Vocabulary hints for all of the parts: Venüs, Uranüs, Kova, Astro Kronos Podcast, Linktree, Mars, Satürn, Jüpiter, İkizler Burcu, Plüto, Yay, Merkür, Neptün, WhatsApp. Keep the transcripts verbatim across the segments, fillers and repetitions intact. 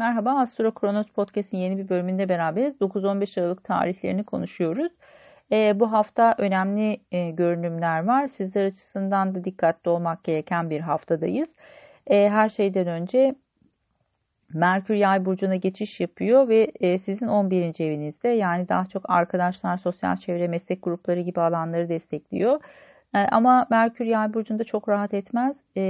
Merhaba, Astro Kronos Podcast'in yeni bir bölümünde beraberiz. dokuz on beş Aralık tarihlerini konuşuyoruz. E, bu hafta önemli e, görünümler var. Sizler açısından da dikkatli olmak gereken bir haftadayız. E, her şeyden önce Merkür Yay Burcu'na geçiş yapıyor ve e, sizin on birinci evinizde, yani daha çok arkadaşlar, sosyal çevre, meslek grupları gibi alanları destekliyor. E, ama Merkür Yay Burcu'nda çok rahat etmez. E,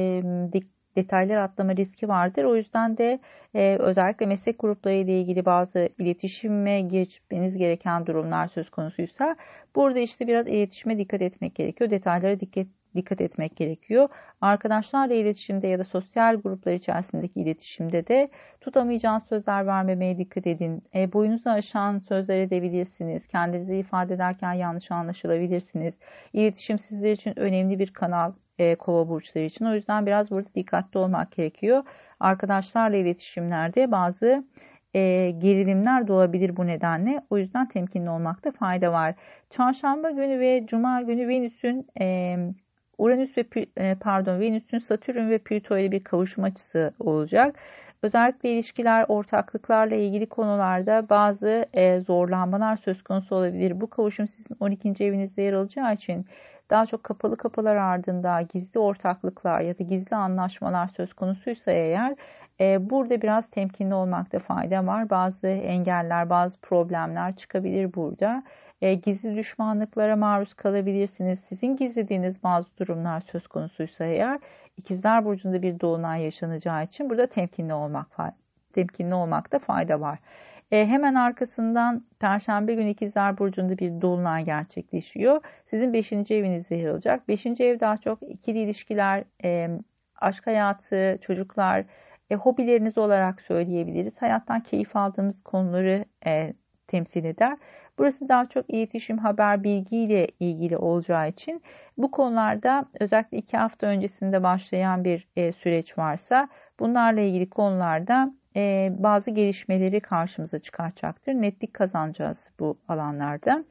dik- detaylar atlama riski vardır. O yüzden de e, özellikle meslek grupları ile ilgili bazı iletişime geçmeniz gereken durumlar söz konusuysa burada işte biraz iletişime dikkat etmek gerekiyor. Detaylara dikkat, dikkat etmek gerekiyor. Arkadaşlarla iletişimde ya da sosyal gruplar içerisindeki iletişimde de tutamayacağınız sözler vermemeye dikkat edin. E, boyunuzu aşan sözler edebilirsiniz. Kendinizi ifade ederken yanlış anlaşılabilirsiniz. İletişim sizler için önemli bir kanal. Kova burçları için. O yüzden biraz burada dikkatli olmak gerekiyor. Arkadaşlarla iletişimlerde bazı e, gerilimler de olabilir bu nedenle. O yüzden temkinli olmakta fayda var. Çarşamba günü ve Cuma günü Venüs'ün e, Uranüs ve e, pardon Venüs'ün Satürn ve Plüto ile bir kavuşum açısı olacak. Özellikle ilişkiler, ortaklıklarla ilgili konularda bazı e, zorlanmalar söz konusu olabilir. Bu kavuşum sizin on ikinci evinizde yer alacağı için daha çok kapalı kapılar ardında gizli ortaklıklar ya da gizli anlaşmalar söz konusuysa eğer e, burada biraz temkinli olmakta fayda var. Bazı engeller, bazı problemler çıkabilir burada. E, gizli düşmanlıklara maruz kalabilirsiniz. Sizin gizlediğiniz bazı durumlar söz konusuysa eğer İkizler Burcu'nda bir dolunay yaşanacağı için burada temkinli olmak temkinli olmakta fayda var. E, hemen arkasından Perşembe günü İkizler Burcu'nda bir dolunay gerçekleşiyor. Sizin beşinci evinizde yer alacak. beşinci ev daha çok ikili ilişkiler, e, aşk hayatı, çocuklar, e, hobileriniz olarak söyleyebiliriz. Hayattan keyif aldığımız konuları e, temsil eder. Burası daha çok iletişim, haber, bilgiyle ilgili olacağı için bu konularda özellikle iki hafta öncesinde başlayan bir e, süreç varsa bunlarla ilgili konularda Ee, bazı gelişmeleri karşımıza çıkartacaktır. Netlik kazanacağız bu alanlarda.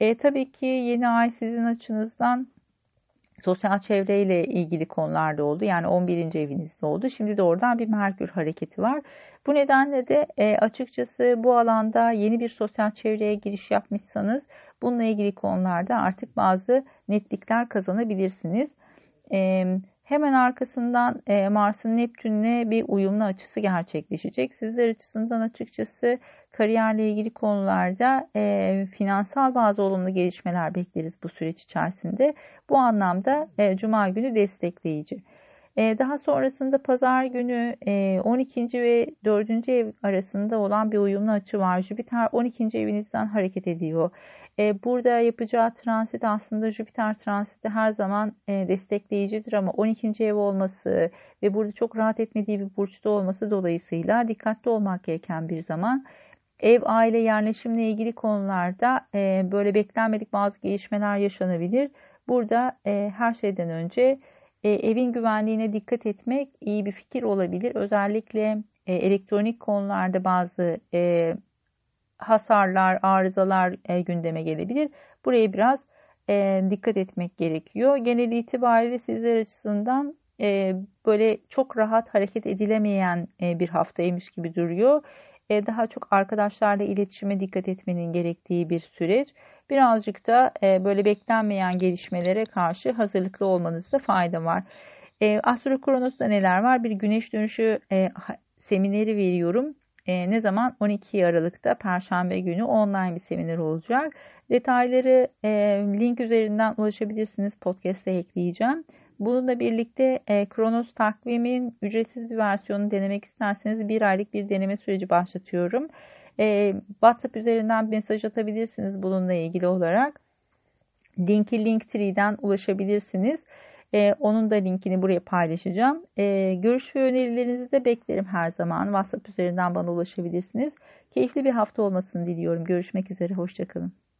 Ee, tabii ki yeni ay sizin açınızdan sosyal çevreyle ilgili konularda oldu. Yani on birinci evinizde oldu. Şimdi de oradan bir Merkür hareketi var. Bu nedenle de e, açıkçası bu alanda yeni bir sosyal çevreye giriş yapmışsanız bununla ilgili konularda artık bazı netlikler kazanabilirsiniz. Evet. Hemen arkasından e, Mars'ın Neptün'le bir uyumlu açısı gerçekleşecek. Sizler açısından açıkçası kariyerle ilgili konularda e, finansal bazı olumlu gelişmeler bekleriz bu süreç içerisinde. Bu anlamda e, Cuma günü destekleyici. E, daha sonrasında Pazar günü e, on ikinci ve dördüncü ev arasında olan bir uyumlu açı var. Jüpiter on ikinci evinizden hareket ediyor. Burada yapacağı transit aslında Jüpiter transiti her zaman destekleyicidir ama on ikinci ev olması ve burada çok rahat etmediği bir burçta olması dolayısıyla dikkatli olmak gereken bir zaman. Ev, aile, yerleşimle ilgili konularda böyle beklenmedik bazı gelişmeler yaşanabilir. Burada her şeyden önce evin güvenliğine dikkat etmek iyi bir fikir olabilir. Özellikle elektronik konularda bazı hasarlar, arızalar e, gündeme gelebilir. Buraya biraz e, dikkat etmek gerekiyor. Genel itibariyle sizler açısından e, böyle çok rahat hareket edilemeyen e, bir haftaymış gibi duruyor. E, daha çok arkadaşlarla iletişime dikkat etmenin gerektiği bir süreç. Birazcık da e, böyle beklenmeyen gelişmelere karşı hazırlıklı olmanızda fayda var. E, Astro Kronos'ta neler var? Bir güneş dönüşü e, semineri veriyorum. Ee, ne zaman? on iki Aralık'ta Perşembe günü online bir seminer olacak. Detayları e, link üzerinden ulaşabilirsiniz. Podcast'a ekleyeceğim. Bununla birlikte e, Kronos takvimin ücretsiz bir versiyonunu denemek isterseniz bir aylık bir deneme süreci başlatıyorum. E, WhatsApp üzerinden mesaj atabilirsiniz bununla ilgili olarak. Linki Linktree'den ulaşabilirsiniz. Ee, onun da linkini buraya paylaşacağım. Ee, görüş ve önerilerinizi de beklerim her zaman. WhatsApp üzerinden bana ulaşabilirsiniz. Keyifli bir hafta olmasını diliyorum. Görüşmek üzere. Hoşça kalın.